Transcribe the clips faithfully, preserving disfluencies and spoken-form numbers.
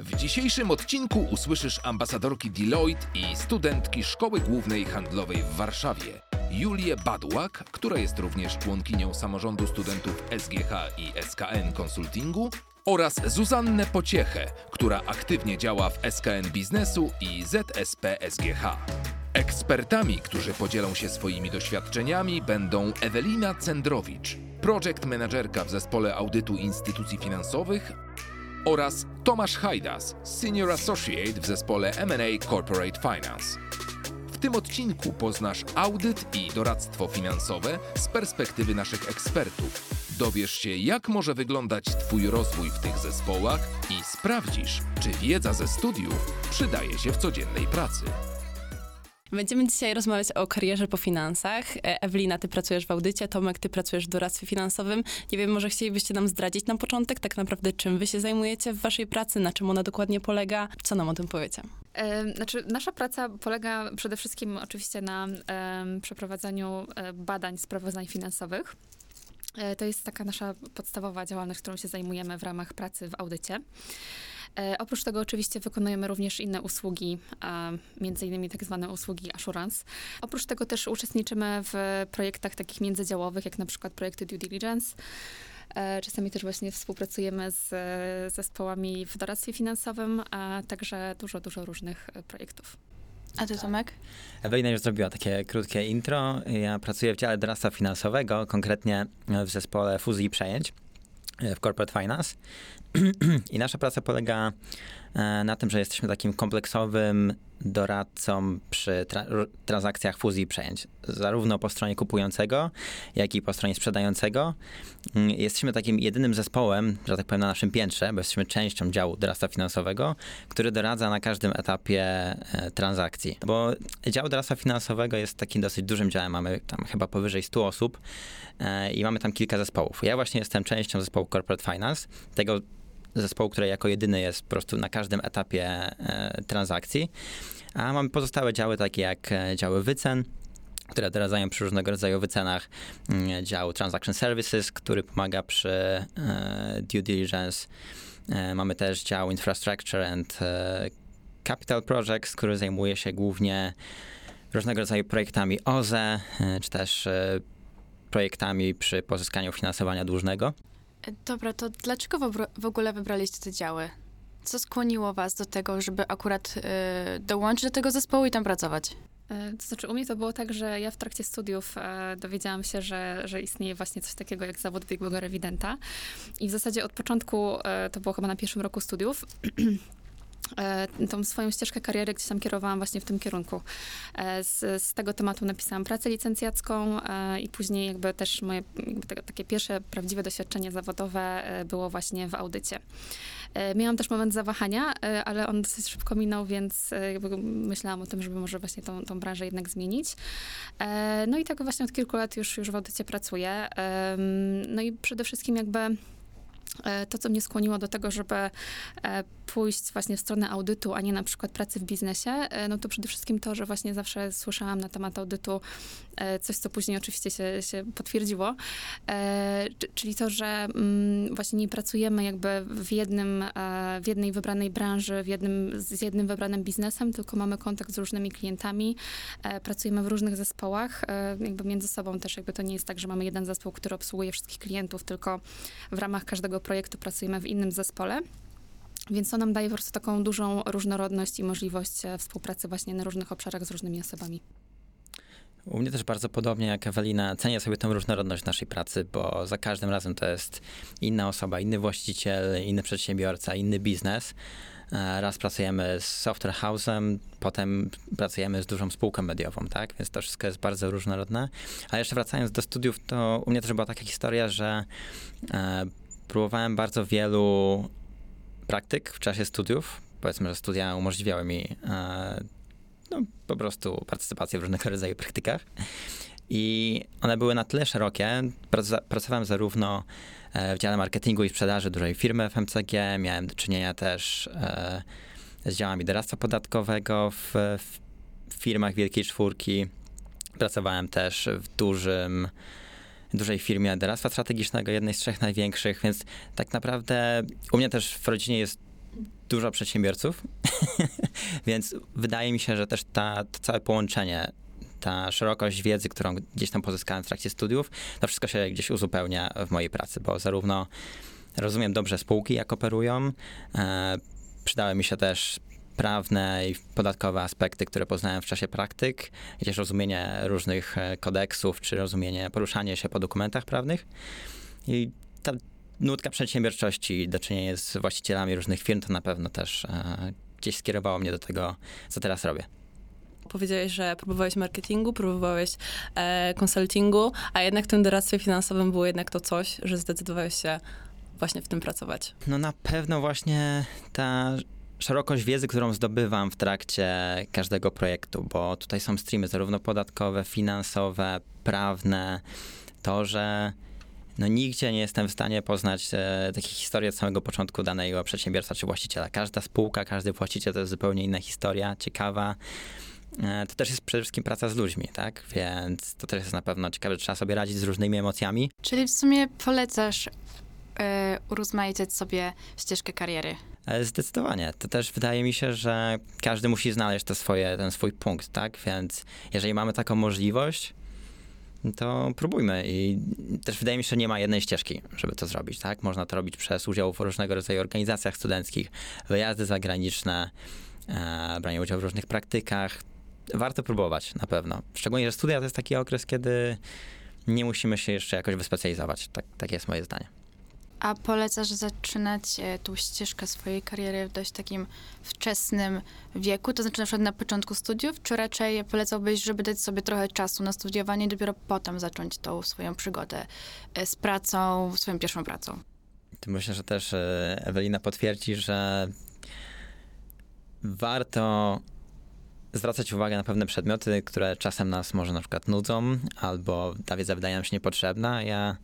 W dzisiejszym odcinku usłyszysz ambasadorki Deloitte i studentki Szkoły Głównej Handlowej w Warszawie, Julię Badłak, która jest również członkinią samorządu studentów S G H i S K N Konsultingu, oraz Zuzannę Pociechę, która aktywnie działa w S K N Biznesu i Z S P S G H. Ekspertami, którzy podzielą się swoimi doświadczeniami, będą Ewelina Cendrowicz, project managerka w zespole Audytu Instytucji Finansowych, oraz Tomasz Chajdas, Senior Associate w zespole M and A Corporate Finance. W tym odcinku poznasz audyt i doradztwo finansowe z perspektywy naszych ekspertów. Dowiesz się, jak może wyglądać Twój rozwój w tych zespołach i sprawdzisz, czy wiedza ze studiów przydaje się w codziennej pracy. Będziemy dzisiaj rozmawiać o karierze po finansach. Ewelina, ty pracujesz w audycie, Tomek, ty pracujesz w doradztwie finansowym. Nie wiem, może chcielibyście nam zdradzić na początek tak naprawdę, czym wy się zajmujecie w waszej pracy, na czym ona dokładnie polega, co nam o tym powiecie? Znaczy, nasza praca polega przede wszystkim oczywiście na um, przeprowadzaniu badań, sprawozdań finansowych. To jest taka nasza podstawowa działalność, którą się zajmujemy w ramach pracy w audycie. Oprócz tego oczywiście wykonujemy również inne usługi, między innymi tak zwane usługi assurance. Oprócz tego też uczestniczymy w projektach takich międzydziałowych, jak na przykład projekty due diligence. Czasami też właśnie współpracujemy z zespołami w doradztwie finansowym, a także dużo, dużo różnych projektów. A ty, Tomek? Ewelina już zrobiła takie krótkie intro. Ja pracuję w dziale doradztwa finansowego, konkretnie w zespole fuzji i przejęć w Corporate Finance. I nasza praca polega na tym, że jesteśmy takim kompleksowym doradcą przy tra- transakcjach fuzji i przejęć. Zarówno po stronie kupującego, jak i po stronie sprzedającego. Jesteśmy takim jedynym zespołem, że tak powiem, na naszym piętrze, bo jesteśmy częścią działu doradztwa finansowego, który doradza na każdym etapie transakcji. Bo dział doradztwa finansowego jest takim dosyć dużym działem, mamy tam chyba powyżej stu osób i mamy tam kilka zespołów. Ja właśnie jestem częścią zespołu Corporate Finance, tego zespołu, który jako jedyny jest po prostu na każdym etapie e, transakcji, a mamy pozostałe działy takie jak e, działy wycen, które doradzają przy różnego rodzaju wycenach, e, dział Transaction Services, który pomaga przy e, due diligence, e, mamy też dział Infrastructure and e, Capital Projects, który zajmuje się głównie różnego rodzaju projektami O Z E, e, czy też e, projektami przy pozyskaniu finansowania dłużnego. Dobra, to dlaczego w ogóle wybraliście te działy? Co skłoniło was do tego, żeby akurat yy, dołączyć do tego zespołu i tam pracować? To znaczy, u mnie to było tak, że ja w trakcie studiów e, dowiedziałam się, że, że istnieje właśnie coś takiego jak zawód biegłego rewidenta. I w zasadzie od początku, e, to było chyba na pierwszym roku studiów, tą swoją ścieżkę kariery gdzieś tam kierowałam właśnie w tym kierunku. Z, z tego tematu napisałam pracę licencjacką i później jakby też moje jakby takie pierwsze prawdziwe doświadczenie zawodowe było właśnie w audycie. Miałam też moment zawahania, ale on dosyć szybko minął, więc jakby myślałam o tym, żeby może właśnie tą, tą branżę jednak zmienić. No i tak właśnie od kilku lat już, już w audycie pracuję. No i przede wszystkim jakby to, co mnie skłoniło do tego, żeby pójść właśnie w stronę audytu, a nie na przykład pracy w biznesie, no to przede wszystkim to, że właśnie zawsze słyszałam na temat audytu coś, co później oczywiście się, się potwierdziło, czyli to, że właśnie nie pracujemy jakby w jednym, w jednej wybranej branży, w jednym, z jednym wybranym biznesem, tylko mamy kontakt z różnymi klientami, pracujemy w różnych zespołach, jakby między sobą też jakby to nie jest tak, że mamy jeden zespół, który obsługuje wszystkich klientów, tylko w ramach każdego projektu pracujemy w innym zespole, więc to nam daje po prostu taką dużą różnorodność i możliwość współpracy właśnie na różnych obszarach z różnymi osobami. U mnie też bardzo podobnie jak Ewelina, cenię sobie tę różnorodność naszej pracy, bo za każdym razem to jest inna osoba, inny właściciel, inny przedsiębiorca, inny biznes. Raz pracujemy z software house'em, potem pracujemy z dużą spółką mediową, tak? Więc to wszystko jest bardzo różnorodne. A jeszcze wracając do studiów, to u mnie też była taka historia, że e, próbowałem bardzo wielu praktyk w czasie studiów. Powiedzmy, że studia umożliwiały mi e, no, po prostu partycypację w różnego rodzaju praktykach. I one były na tyle szerokie. Pracowałem zarówno w dziale marketingu i sprzedaży dużej firmy F M C G, miałem do czynienia też z działami doradztwa podatkowego w, w firmach Wielkiej Czwórki. Pracowałem też w dużym, dużej firmie doradztwa strategicznego, jednej z trzech największych, więc tak naprawdę u mnie też w rodzinie jest dużo przedsiębiorców, więc wydaje mi się, że też ta, to całe połączenie, ta szerokość wiedzy, którą gdzieś tam pozyskałem w trakcie studiów, to wszystko się gdzieś uzupełnia w mojej pracy, bo zarówno rozumiem dobrze spółki, jak operują, e, przydały mi się też prawne i podatkowe aspekty, które poznałem w czasie praktyk, gdzieś rozumienie różnych kodeksów, czy rozumienie, poruszanie się po dokumentach prawnych. I ta nutka przedsiębiorczości, do czynienia z właścicielami różnych firm, to na pewno też e, gdzieś skierowało mnie do tego, co teraz robię. Powiedziałeś, że próbowałeś marketingu, próbowałeś e, konsultingu, a jednak w tym doradztwie finansowym było jednak to coś, że zdecydowałeś się właśnie w tym pracować. No na pewno właśnie ta szerokość wiedzy, którą zdobywam w trakcie każdego projektu, bo tutaj są streamy zarówno podatkowe, finansowe, prawne, to, że no nigdzie nie jestem w stanie poznać e, takich historii od samego początku danego przedsiębiorstwa czy właściciela. Każda spółka, każdy właściciel to jest zupełnie inna historia, ciekawa. E, to też jest przede wszystkim praca z ludźmi, tak? Więc to też jest na pewno ciekawe, że trzeba sobie radzić z różnymi emocjami. Czyli w sumie polecasz y, urozmaicać sobie ścieżkę kariery. E, zdecydowanie. To też wydaje mi się, że każdy musi znaleźć to swoje, ten swój punkt, tak? Więc jeżeli mamy taką możliwość, to próbujmy i też wydaje mi się, że nie ma jednej ścieżki, żeby to zrobić, tak? Można to robić przez udział w różnego rodzaju organizacjach studenckich, wyjazdy zagraniczne, e, branie udziału w różnych praktykach. Warto próbować na pewno. Szczególnie, że studia to jest taki okres, kiedy nie musimy się jeszcze jakoś wyspecjalizować. Tak, takie jest moje zdanie. A polecasz zaczynać tą ścieżkę swojej kariery w dość takim wczesnym wieku, to znaczy na przykład na początku studiów, czy raczej polecałbyś, żeby dać sobie trochę czasu na studiowanie i dopiero potem zacząć tą swoją przygodę z pracą, swoją pierwszą pracą? Myślę, że też Ewelina potwierdzi, że warto zwracać uwagę na pewne przedmioty, które czasem nas może na przykład nudzą, albo ta wiedza wydaje nam się niepotrzebna. Ja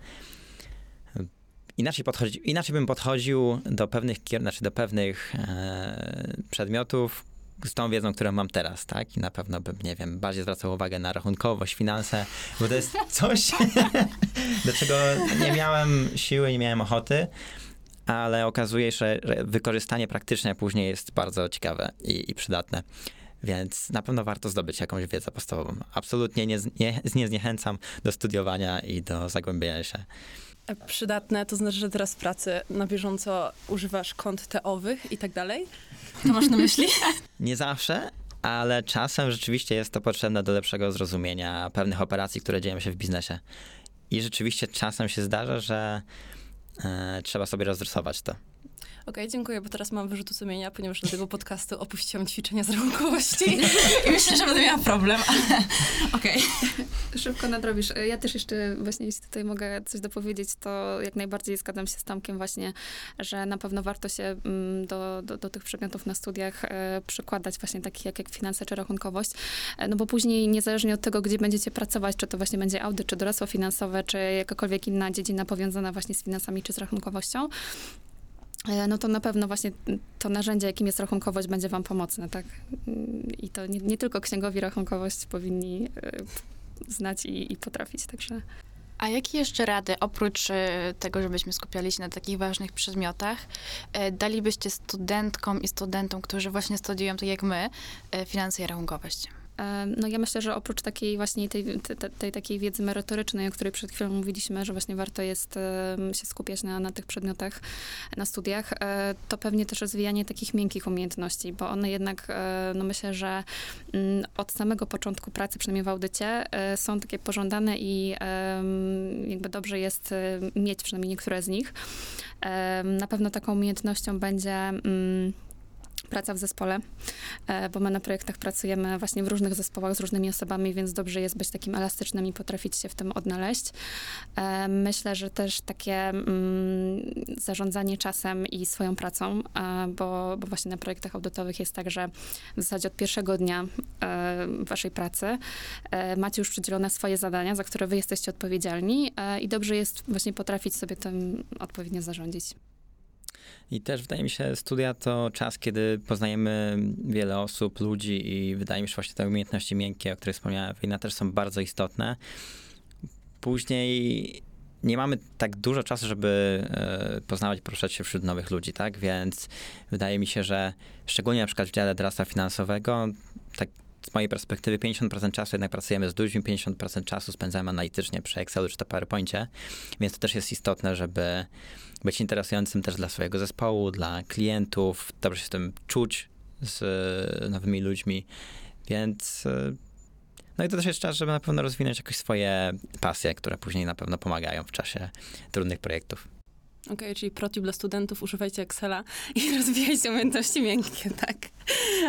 Inaczej, podchodzi, inaczej bym podchodził do pewnych, znaczy do pewnych e, przedmiotów z tą wiedzą, którą mam teraz, tak? I na pewno bym, nie wiem, bardziej zwracał uwagę na rachunkowość, finanse, bo to jest coś, do czego nie miałem siły, nie miałem ochoty, ale okazuje się, że wykorzystanie praktyczne później jest bardzo ciekawe i, i przydatne. Więc na pewno warto zdobyć jakąś wiedzę podstawową. Absolutnie nie, nie, nie zniechęcam do studiowania i do zagłębiania się. Przydatne, to znaczy, że teraz w pracy na bieżąco używasz kont teowych i tak dalej? To masz na myśli? Nie zawsze, ale czasem rzeczywiście jest to potrzebne do lepszego zrozumienia pewnych operacji, które dzieją się w biznesie. I rzeczywiście czasem się zdarza, że e, trzeba sobie rozrysować to. Okej, okay, dziękuję, bo teraz mam wyrzuty sumienia, ponieważ do tego podcastu opuściłam ćwiczenia z rachunkowości i myślę, że będę miała problem, ale okej. Okay. Szybko nadrobisz. Ja też jeszcze właśnie, jeśli tutaj mogę coś dopowiedzieć, to jak najbardziej zgadzam się z Tomkiem właśnie, że na pewno warto się do, do, do tych przedmiotów na studiach przykładać właśnie takich jak, jak finanse czy rachunkowość, no bo później niezależnie od tego, gdzie będziecie pracować, czy to właśnie będzie audyt, czy doradztwo finansowe, czy jakakolwiek inna dziedzina powiązana właśnie z finansami czy z rachunkowością, no to na pewno właśnie to narzędzie, jakim jest rachunkowość, będzie wam pomocne, tak? I to nie, nie tylko księgowi rachunkowość powinni znać i, i potrafić, także. A jakie jeszcze rady, oprócz tego, żebyśmy skupiali się na takich ważnych przedmiotach, dalibyście studentkom i studentom, którzy właśnie studiują, tak jak my, finanse i rachunkowość? No ja myślę, że oprócz takiej właśnie tej, tej, tej takiej wiedzy merytorycznej, o której przed chwilą mówiliśmy, że właśnie warto jest się skupiać na, na tych przedmiotach, na studiach, to pewnie też rozwijanie takich miękkich umiejętności, bo one jednak, no myślę, że od samego początku pracy, przynajmniej w audycie, są takie pożądane i jakby dobrze jest mieć przynajmniej niektóre z nich. Na pewno taką umiejętnością będzie praca w zespole, bo my na projektach pracujemy właśnie w różnych zespołach z różnymi osobami, więc dobrze jest być takim elastycznym i potrafić się w tym odnaleźć. Myślę, że też takie zarządzanie czasem i swoją pracą, bo, bo właśnie na projektach audytowych jest tak, że w zasadzie od pierwszego dnia waszej pracy macie już przydzielone swoje zadania, za które wy jesteście odpowiedzialni i dobrze jest właśnie potrafić sobie tym odpowiednio zarządzić. I też wydaje mi się, studia to czas, kiedy poznajemy wiele osób, ludzi i wydaje mi się właśnie te umiejętności miękkie, o których wspomniałem, też są bardzo istotne. Później nie mamy tak dużo czasu, żeby poznawać, poruszać się wśród nowych ludzi, tak? Więc wydaje mi się, że szczególnie na przykład w dziale doradztwa finansowego, tak z mojej perspektywy pięćdziesiąt procent czasu jednak pracujemy z ludźmi, pięćdziesiąt procent czasu spędzamy analitycznie przy Excelu czy to PowerPoincie, więc to też jest istotne, żeby być interesującym też dla swojego zespołu, dla klientów, dobrze się w tym czuć z nowymi ludźmi, więc no i to też jest czas, żeby na pewno rozwinąć jakieś swoje pasje, które później na pewno pomagają w czasie trudnych projektów. Okej, okay, czyli protip dla studentów, używajcie Excela i rozwijajcie umiejętności miękkie, tak?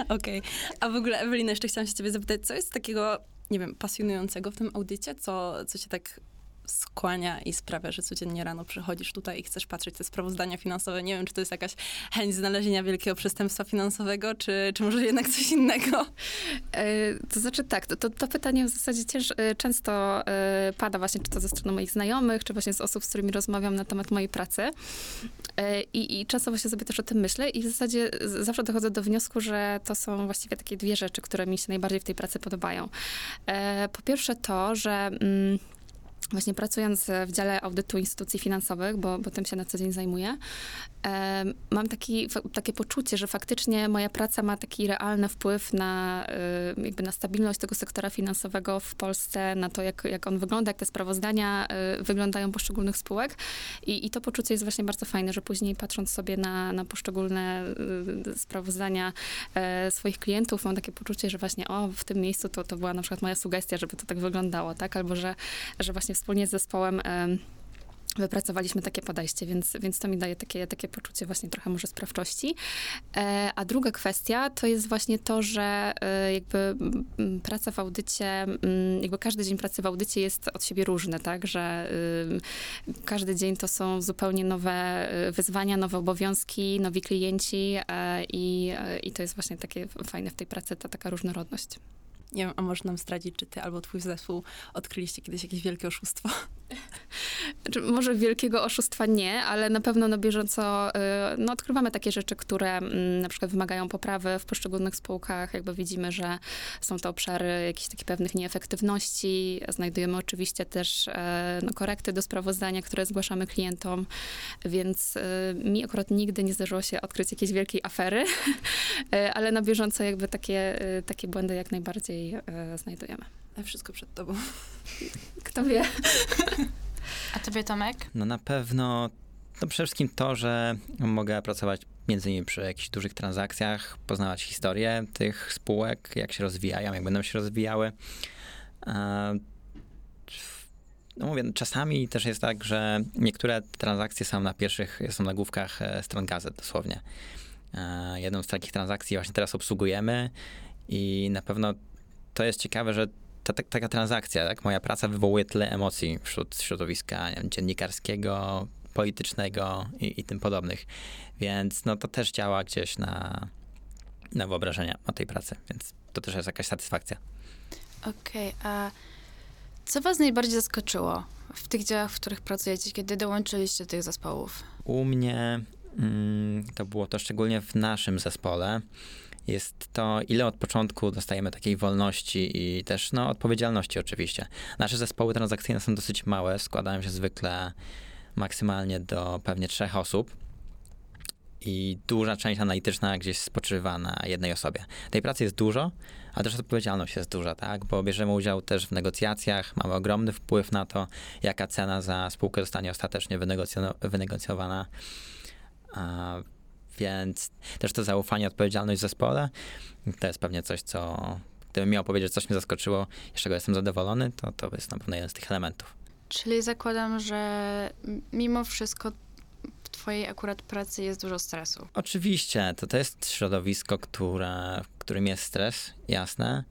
Okej. Okay. A w ogóle, Ewelina, jeszcze chciałam się ciebie zapytać, co jest takiego, nie wiem, pasjonującego w tym audycie, co, co cię tak skłania i sprawia, że codziennie rano przychodzisz tutaj i chcesz patrzeć te sprawozdania finansowe? Nie wiem, czy to jest jakaś chęć znalezienia wielkiego przestępstwa finansowego, czy, czy może jednak coś innego? To znaczy tak, to, to pytanie w zasadzie też często pada właśnie, czy to ze strony moich znajomych, czy właśnie z osób, z którymi rozmawiam na temat mojej pracy. I, i często właśnie sobie też o tym myślę i w zasadzie zawsze dochodzę do wniosku, że to są właściwie takie dwie rzeczy, które mi się najbardziej w tej pracy podobają. Po pierwsze to, że właśnie pracując w dziale audytu instytucji finansowych, bo, bo tym się na co dzień zajmuję, e, mam taki, fa- takie poczucie, że faktycznie moja praca ma taki realny wpływ na, e, jakby na stabilność tego sektora finansowego w Polsce, na to, jak, jak on wygląda, jak te sprawozdania e, wyglądają poszczególnych spółek. I, I to poczucie jest właśnie bardzo fajne, że później patrząc sobie na, na poszczególne e, sprawozdania e, swoich klientów, mam takie poczucie, że właśnie o, w tym miejscu to, to była na przykład moja sugestia, żeby to tak wyglądało, tak? Albo że, że właśnie wspólnie z zespołem y, wypracowaliśmy takie podejście, więc, więc to mi daje takie, takie poczucie właśnie trochę może sprawczości. E, a druga kwestia to jest właśnie to, że y, jakby m, praca w audycie, m, jakby każdy dzień pracy w audycie jest od siebie różny, tak, że y, każdy dzień to są zupełnie nowe wyzwania, nowe obowiązki, nowi klienci i y, y, y, to jest właśnie takie fajne w tej pracy, ta taka różnorodność. Nie wiem, a możesz nam zdradzić, czy ty albo twój zespół odkryliście kiedyś jakieś wielkie oszustwo? Znaczy, może wielkiego oszustwa nie, ale na pewno na bieżąco no, odkrywamy takie rzeczy, które m, na przykład wymagają poprawy w poszczególnych spółkach. Jakby widzimy, że są to obszary jakichś takich pewnych nieefektywności. Znajdujemy oczywiście też e, no, korekty do sprawozdania, które zgłaszamy klientom, więc e, mi akurat nigdy nie zdarzyło się odkryć jakiejś wielkiej afery, ale na bieżąco jakby takie, takie błędy jak najbardziej e, znajdujemy. A wszystko przed tobą. Kto wie? A tobie, Tomek? No na pewno no przede wszystkim to, że mogę pracować między innymi przy jakichś dużych transakcjach, poznawać historię tych spółek, jak się rozwijają, jak będą się rozwijały. No mówię, czasami też jest tak, że niektóre transakcje są na pierwszych, są na główkach stron gazet dosłownie. Jedną z takich transakcji właśnie teraz obsługujemy i na pewno to jest ciekawe, że Ta, ta, taka transakcja, tak? Moja praca wywołuje tyle emocji wśród środowiska nie wiem, dziennikarskiego, politycznego i, i tym podobnych. Więc no, to też działa gdzieś na, na wyobrażenia o tej pracy, więc to też jest jakaś satysfakcja. Okej, okay, a co was najbardziej zaskoczyło w tych działach, w których pracujecie, kiedy dołączyliście do tych zespołów? U mnie mm, to było to szczególnie w naszym zespole. Jest to, ile od początku dostajemy takiej wolności i też no, odpowiedzialności oczywiście. Nasze zespoły transakcyjne są dosyć małe, składają się zwykle maksymalnie do pewnie trzech osób i duża część analityczna gdzieś spoczywa na jednej osobie. Tej pracy jest dużo, ale też odpowiedzialność jest duża, tak? Bo bierzemy udział też w negocjacjach, mamy ogromny wpływ na to, jaka cena za spółkę zostanie ostatecznie wynegocjo- wynegocjowana. A Więc też to zaufanie, odpowiedzialność w zespole, to jest pewnie coś, co gdybym miał powiedzieć, że coś mnie zaskoczyło, z czego jestem zadowolony, to to jest na pewno jeden z tych elementów. Czyli zakładam, że mimo wszystko w twojej akurat pracy jest dużo stresu. Oczywiście, to, to jest środowisko, które, w którym jest stres, jasne,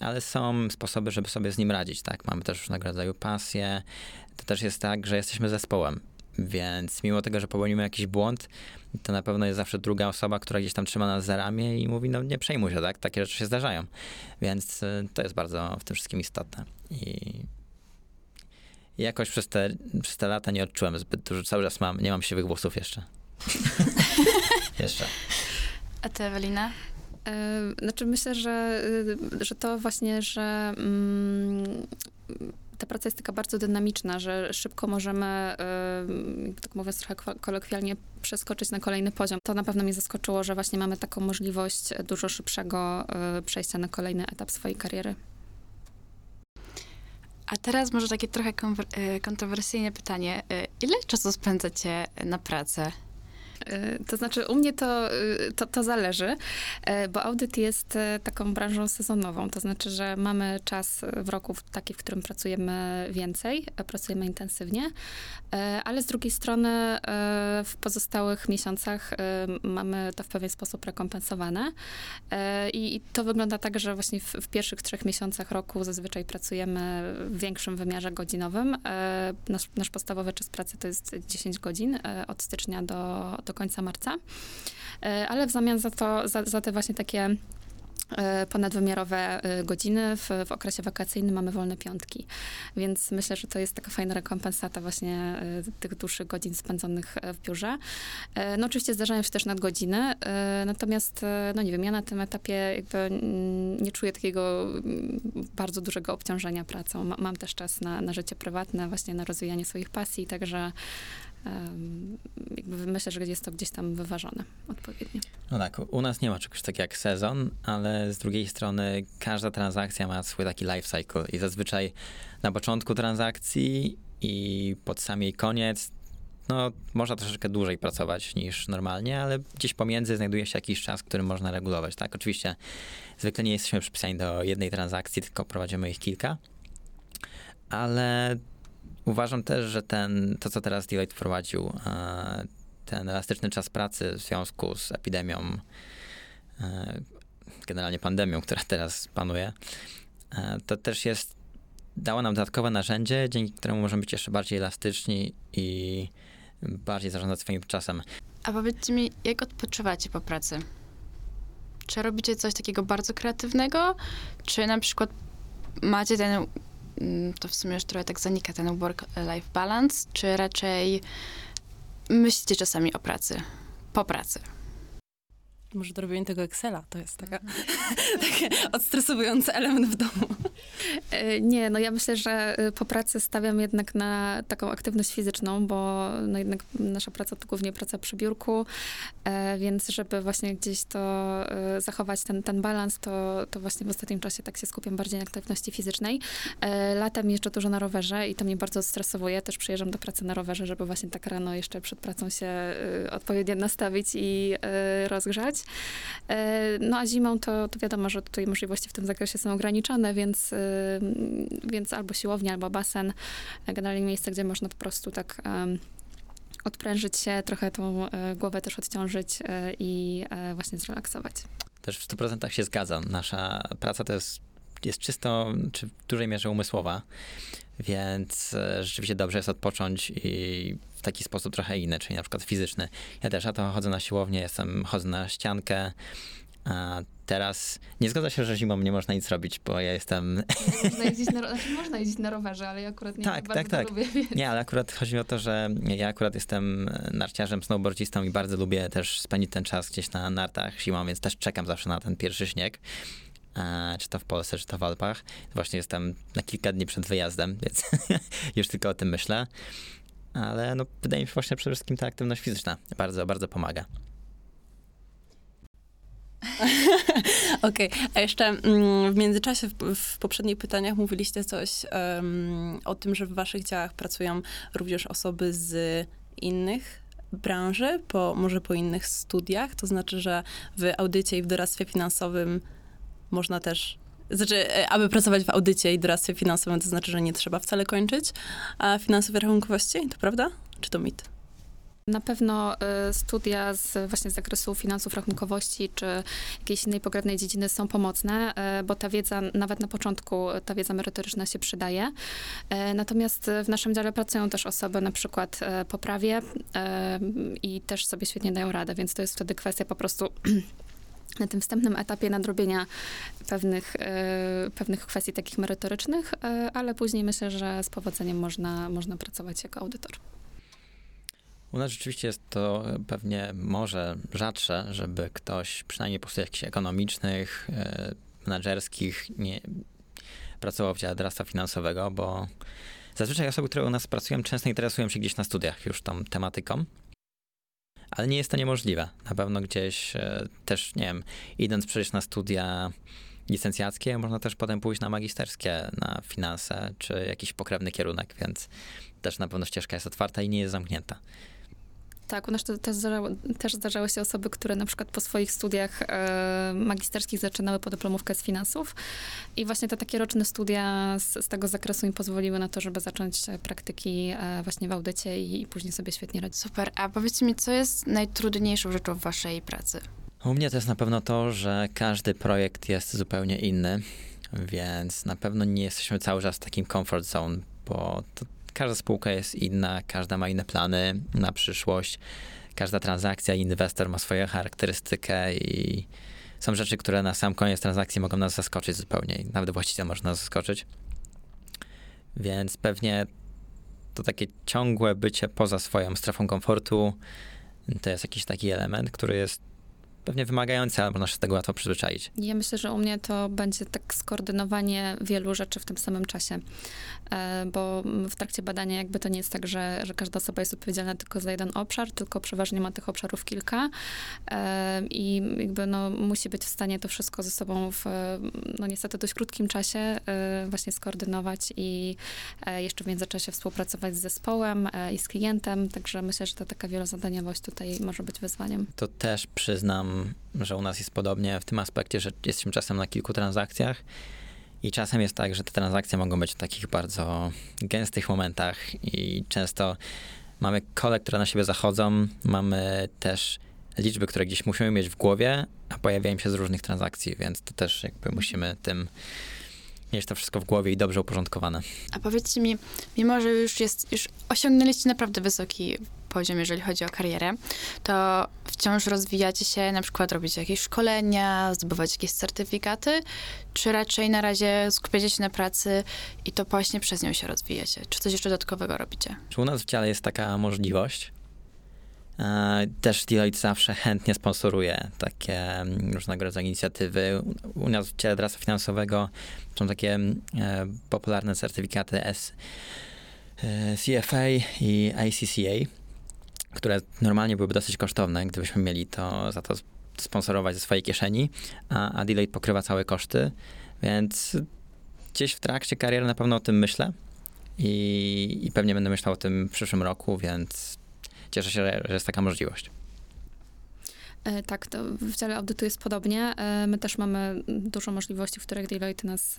ale są sposoby, żeby sobie z nim radzić, tak? Mamy też różnego rodzaju pasje, to też jest tak, że jesteśmy zespołem. Więc mimo tego, że popełnimy jakiś błąd, to na pewno jest zawsze druga osoba, która gdzieś tam trzyma nas za ramię i mówi, no nie przejmuj się, tak? Takie rzeczy się zdarzają. Więc to jest bardzo w tym wszystkim istotne. I jakoś przez te, przez te lata nie odczułem zbyt dużo. Cały czas mam, nie mam siwych włosów jeszcze. jeszcze. A ty, Ewelina? Znaczy myślę, że, że to właśnie, że... Mm, ta praca jest taka bardzo dynamiczna, że szybko możemy, tak mówiąc trochę kolokwialnie, przeskoczyć na kolejny poziom. To na pewno mnie zaskoczyło, że właśnie mamy taką możliwość dużo szybszego przejścia na kolejny etap swojej kariery. A teraz może takie trochę kontrowersyjne pytanie. Ile czasu spędzacie na pracę? To znaczy u mnie to, to, to zależy, bo audyt jest taką branżą sezonową, to znaczy, że mamy czas w roku taki, w którym pracujemy więcej, pracujemy intensywnie, ale z drugiej strony w pozostałych miesiącach mamy to w pewien sposób rekompensowane i to wygląda tak, że właśnie w, w pierwszych trzech miesiącach roku zazwyczaj pracujemy w większym wymiarze godzinowym. Nasz, nasz podstawowy czas pracy to jest dziesięć godzin od stycznia do do końca marca, ale w zamian za to, za, za te właśnie takie ponadwymiarowe godziny w, w okresie wakacyjnym mamy wolne piątki, więc myślę, że to jest taka fajna rekompensata właśnie tych dłuższych godzin spędzonych w biurze. No oczywiście zdarzają się też nadgodziny, natomiast no nie wiem, ja na tym etapie jakby nie czuję takiego bardzo dużego obciążenia pracą. Mam też czas na, na życie prywatne, właśnie na rozwijanie swoich pasji, także jakby myślę, że jest to gdzieś tam wyważone odpowiednio. No tak, u nas nie ma czegoś takiego jak sezon, ale z drugiej strony każda transakcja ma swój taki life cycle i zazwyczaj na początku transakcji i pod sam jej koniec no, można troszeczkę dłużej pracować niż normalnie, ale gdzieś pomiędzy znajduje się jakiś czas, który można regulować, tak? Oczywiście zwykle nie jesteśmy przypisani do jednej transakcji, tylko prowadzimy ich kilka, ale uważam też, że ten, to, co teraz Deloitte wprowadził, ten elastyczny czas pracy w związku z epidemią, generalnie pandemią, która teraz panuje, to też jest, dało nam dodatkowe narzędzie, dzięki któremu możemy być jeszcze bardziej elastyczni i bardziej zarządzać swoim czasem. A powiedzcie mi, jak odpoczywacie po pracy? Czy robicie coś takiego bardzo kreatywnego, czy na przykład macie ten... to w sumie już trochę tak zanika ten work-life balance, czy raczej myślicie czasami o pracy, po pracy? Może dorobienie tego Excela to jest taka, taki odstresowujący element w domu. Nie, no ja myślę, że po pracy stawiam jednak na taką aktywność fizyczną, bo no jednak nasza praca to głównie praca przy biurku, więc żeby właśnie gdzieś to zachować ten, ten balans, to, to właśnie w ostatnim czasie tak się skupiam bardziej na aktywności fizycznej. Latem jeżdżę dużo na rowerze i to mnie bardzo stresuje. Też przyjeżdżam do pracy na rowerze, żeby właśnie tak rano jeszcze przed pracą się odpowiednio nastawić i rozgrzać. No a zimą to, to wiadomo, że tutaj możliwości w tym zakresie są ograniczone, więc, więc albo siłownia, albo basen. Generalnie miejsce, gdzie można po prostu tak um, odprężyć się, trochę tą głowę też odciążyć i właśnie zrelaksować. Też w stu procentach się zgadzam. Nasza praca to jest, jest czysto, czy w dużej mierze umysłowa, więc rzeczywiście dobrze jest odpocząć i w taki sposób trochę inny, czyli na przykład fizyczny. Ja też, ja to chodzę na siłownię, jestem, chodzę na ściankę, a teraz nie zgadza się, że zimą nie można nic robić, bo ja jestem... Można jeździć na, znaczy można jeździć na rowerze, ale ja akurat nie tak, bardzo tak, tak. lubię. Więc... Nie, ale akurat chodzi o to, że ja akurat jestem narciarzem, snowboardzistą i bardzo lubię też spędzić ten czas gdzieś na nartach zimą, więc też czekam zawsze na ten pierwszy śnieg. Czy to w Polsce, czy to w Alpach. Właśnie jestem na kilka dni przed wyjazdem, więc już tylko o tym myślę. Ale no, wydaje mi się właśnie przede wszystkim ta aktywność fizyczna bardzo, bardzo pomaga. Okej, okay. A jeszcze w międzyczasie w, w poprzednich pytaniach mówiliście coś um, o tym, że w waszych działach pracują również osoby z innych branży, po, może po innych studiach. To znaczy, że w audycie i w doradztwie finansowym można też, znaczy, aby pracować w audycie i doradztwie finansowym, to znaczy, że nie trzeba wcale kończyć finansów i rachunkowości, to prawda? Czy to mit? Na pewno studia z właśnie z zakresu finansów, rachunkowości czy jakiejś innej pokrewnej dziedziny są pomocne, bo ta wiedza, nawet na początku ta wiedza merytoryczna się przydaje. Natomiast w naszym dziale pracują też osoby na przykład po prawie i też sobie świetnie dają radę, więc to jest wtedy kwestia po prostu na tym wstępnym etapie nadrobienia pewnych, y, pewnych kwestii takich merytorycznych, y, ale później myślę, że z powodzeniem można, można pracować jako audytor. U nas rzeczywiście jest to pewnie może rzadsze, żeby ktoś przynajmniej po studiach jakichś ekonomicznych, y, menedżerskich, nie, pracował w dziale doradztwa finansowego, bo zazwyczaj osoby, które u nas pracują, często interesują się gdzieś na studiach już tą tematyką. Ale nie jest to niemożliwe. Na pewno gdzieś e, też, nie wiem, idąc przecież na studia licencjackie, można też potem pójść na magisterskie, na finanse, czy jakiś pokrewny kierunek, więc też na pewno ścieżka jest otwarta i nie jest zamknięta. Tak, u nas to też, zdarzało, też zdarzały się osoby, które na przykład po swoich studiach e, magisterskich zaczynały podyplomówkę z finansów i właśnie te takie roczne studia z, z tego zakresu im pozwoliły na to, żeby zacząć praktyki e, właśnie w audycie i, i później sobie świetnie radzić. Super, a powiedzcie mi, co jest najtrudniejszą rzeczą w waszej pracy? U mnie to jest na pewno to, że każdy projekt jest zupełnie inny, więc na pewno nie jesteśmy cały czas w takim comfort zone, bo to każda spółka jest inna, każda ma inne plany na przyszłość, każda transakcja, inwestor ma swoją charakterystykę i są rzeczy, które na sam koniec transakcji mogą nas zaskoczyć zupełnie. Nawet właściciel może nas zaskoczyć. Więc pewnie to takie ciągłe bycie poza swoją strefą komfortu to jest jakiś taki element, który jest pewnie wymagające, ale można się z tego łatwo przyzwyczaić. Ja myślę, że u mnie to będzie tak skoordynowanie wielu rzeczy w tym samym czasie, bo w trakcie badania jakby to nie jest tak, że, że każda osoba jest odpowiedzialna tylko za jeden obszar, tylko przeważnie ma tych obszarów kilka i jakby no musi być w stanie to wszystko ze sobą w no niestety dość krótkim czasie właśnie skoordynować i jeszcze w międzyczasie współpracować z zespołem i z klientem, także myślę, że ta taka wielozadaniowość tutaj może być wyzwaniem. To też przyznam, że u nas jest podobnie w tym aspekcie, że jesteśmy czasem na kilku transakcjach i czasem jest tak, że te transakcje mogą być w takich bardzo gęstych momentach i często mamy kole, które na siebie zachodzą, mamy też liczby, które gdzieś musimy mieć w głowie, a pojawiają się z różnych transakcji, więc to też jakby musimy tym mieć to wszystko w głowie i dobrze uporządkowane. A powiedzcie mi, mimo że już jest, już osiągnęliście naprawdę wysoki poziom, jeżeli chodzi o karierę, to wciąż rozwijacie się, na przykład robicie jakieś szkolenia, zdobywacie jakieś certyfikaty, czy raczej na razie skupiacie się na pracy i to właśnie przez nią się rozwijacie? Czy coś jeszcze dodatkowego robicie? Czy u nas w dziale jest taka możliwość? Też Deloitte zawsze chętnie sponsoruje takie różnego rodzaju inicjatywy. U nas w dziale doradztwa finansowego są takie popularne certyfikaty C F A i I C C A, które normalnie byłyby dosyć kosztowne, gdybyśmy mieli to za to sponsorować ze swojej kieszeni, a, a Deloitte pokrywa całe koszty, więc gdzieś w trakcie kariery na pewno o tym myślę i, i pewnie będę myślał o tym w przyszłym roku, więc cieszę się, że, że jest taka możliwość. Tak, to w dziale audytu jest podobnie. My też mamy dużo możliwości, w których Deloitte nas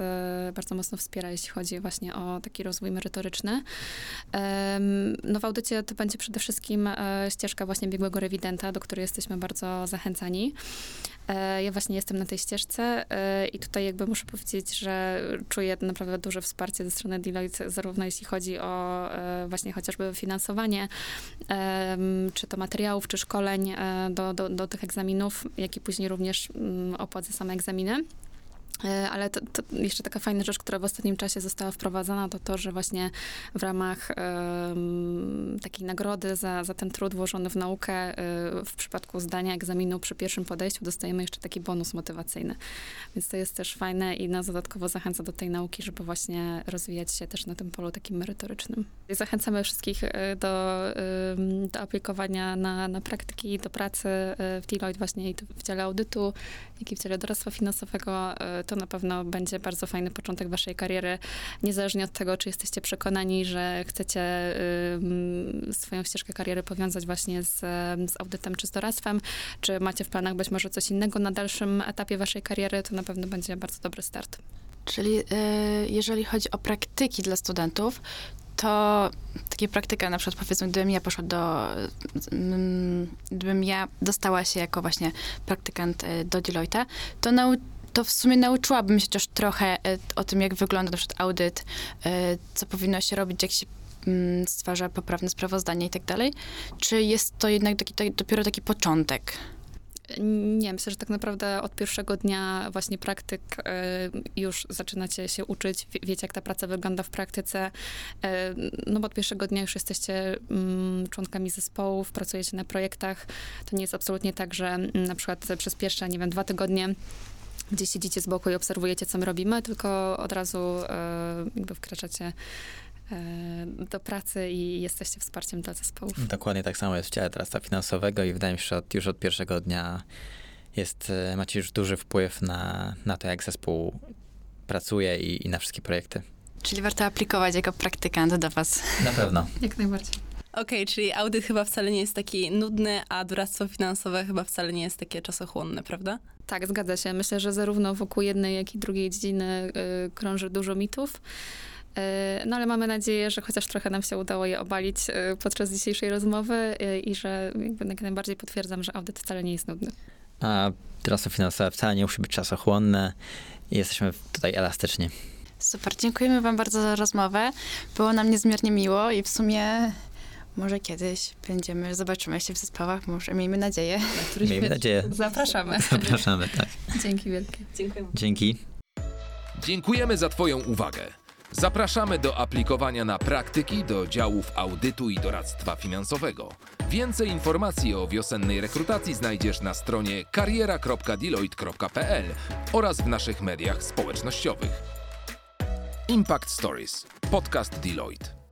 bardzo mocno wspiera, jeśli chodzi właśnie o taki rozwój merytoryczny. No w audycie to będzie przede wszystkim ścieżka właśnie biegłego rewidenta, do której jesteśmy bardzo zachęcani. Ja właśnie jestem na tej ścieżce i tutaj jakby muszę powiedzieć, że czuję naprawdę duże wsparcie ze strony Deloitte, zarówno jeśli chodzi o właśnie chociażby finansowanie, czy to materiałów, czy szkoleń do, do, do tych egzaminów, jak i później również opłat za same egzaminy. Ale to, to jeszcze taka fajna rzecz, która w ostatnim czasie została wprowadzona, to to, że właśnie w ramach um, takiej nagrody za, za ten trud włożony w naukę um, w przypadku zdania egzaminu przy pierwszym podejściu dostajemy jeszcze taki bonus motywacyjny. Więc to jest też fajne i nas dodatkowo zachęca do tej nauki, żeby właśnie rozwijać się też na tym polu takim merytorycznym. Zachęcamy wszystkich do, do aplikowania na, na praktyki, do pracy w Deloitte właśnie i w dziale audytu, jak i w dziale doradztwa finansowego. To na pewno będzie bardzo fajny początek waszej kariery, niezależnie od tego, czy jesteście przekonani, że chcecie y, swoją ścieżkę kariery powiązać właśnie z, z audytem czy z doradztwem, czy macie w planach być może coś innego na dalszym etapie waszej kariery, to na pewno będzie bardzo dobry start. Czyli y, jeżeli chodzi o praktyki dla studentów, to takie praktyka, na przykład powiedzmy, gdybym ja poszła do, gdybym ja dostała się jako właśnie praktykant do Deloitte'a, to nauczy to w sumie nauczyłabym się też trochę o tym, jak wygląda na przykład audyt, co powinno się robić, jak się stwarza poprawne sprawozdanie i tak dalej. Czy jest to jednak taki, dopiero taki początek? Nie, myślę, że tak naprawdę od pierwszego dnia właśnie praktyk już zaczynacie się uczyć, wiecie jak ta praca wygląda w praktyce, no bo od pierwszego dnia już jesteście członkami zespołów, pracujecie na projektach. To nie jest absolutnie tak, że na przykład przez pierwsze, nie wiem, dwa tygodnie gdzie siedzicie z boku i obserwujecie, co my robimy, tylko od razu e, jakby wkraczacie do pracy i jesteście wsparciem dla zespołów. Dokładnie tak samo jest w dziale doradztwa finansowego i wydaje mi się, że od, już od pierwszego dnia jest, macie już duży wpływ na, na to, jak zespół pracuje i, i na wszystkie projekty. Czyli warto aplikować jako praktykant do was. Na pewno. Jak najbardziej. Okej, okay, czyli audyt chyba wcale nie jest taki nudny, a doradztwo finansowe chyba wcale nie jest takie czasochłonne, prawda? Tak, zgadza się. Myślę, że zarówno wokół jednej, jak i drugiej dziedziny yy, krąży dużo mitów. No ale mamy nadzieję, że chociaż trochę nam się udało je obalić podczas dzisiejszej rozmowy i że jakby jak najbardziej potwierdzam, że audyt wcale nie jest nudny. A doradztwo finansowe wcale nie musi być czasochłonne i jesteśmy tutaj elastyczni. Super, dziękujemy wam bardzo za rozmowę. Było nam niezmiernie miło i w sumie może kiedyś będziemy, zobaczymy się w zespołach, może miejmy nadzieję. Na miejmy nadzieję. Zapraszamy. Zapraszamy, tak. Dzięki wielkie. Dziękujemy. Dzięki. Dziękujemy za twoją uwagę. Zapraszamy do aplikowania na praktyki do działów audytu i doradztwa finansowego. Więcej informacji o wiosennej rekrutacji znajdziesz na stronie kariera kropka deloitte kropka pe el oraz w naszych mediach społecznościowych. Impact Stories. Podcast Deloitte.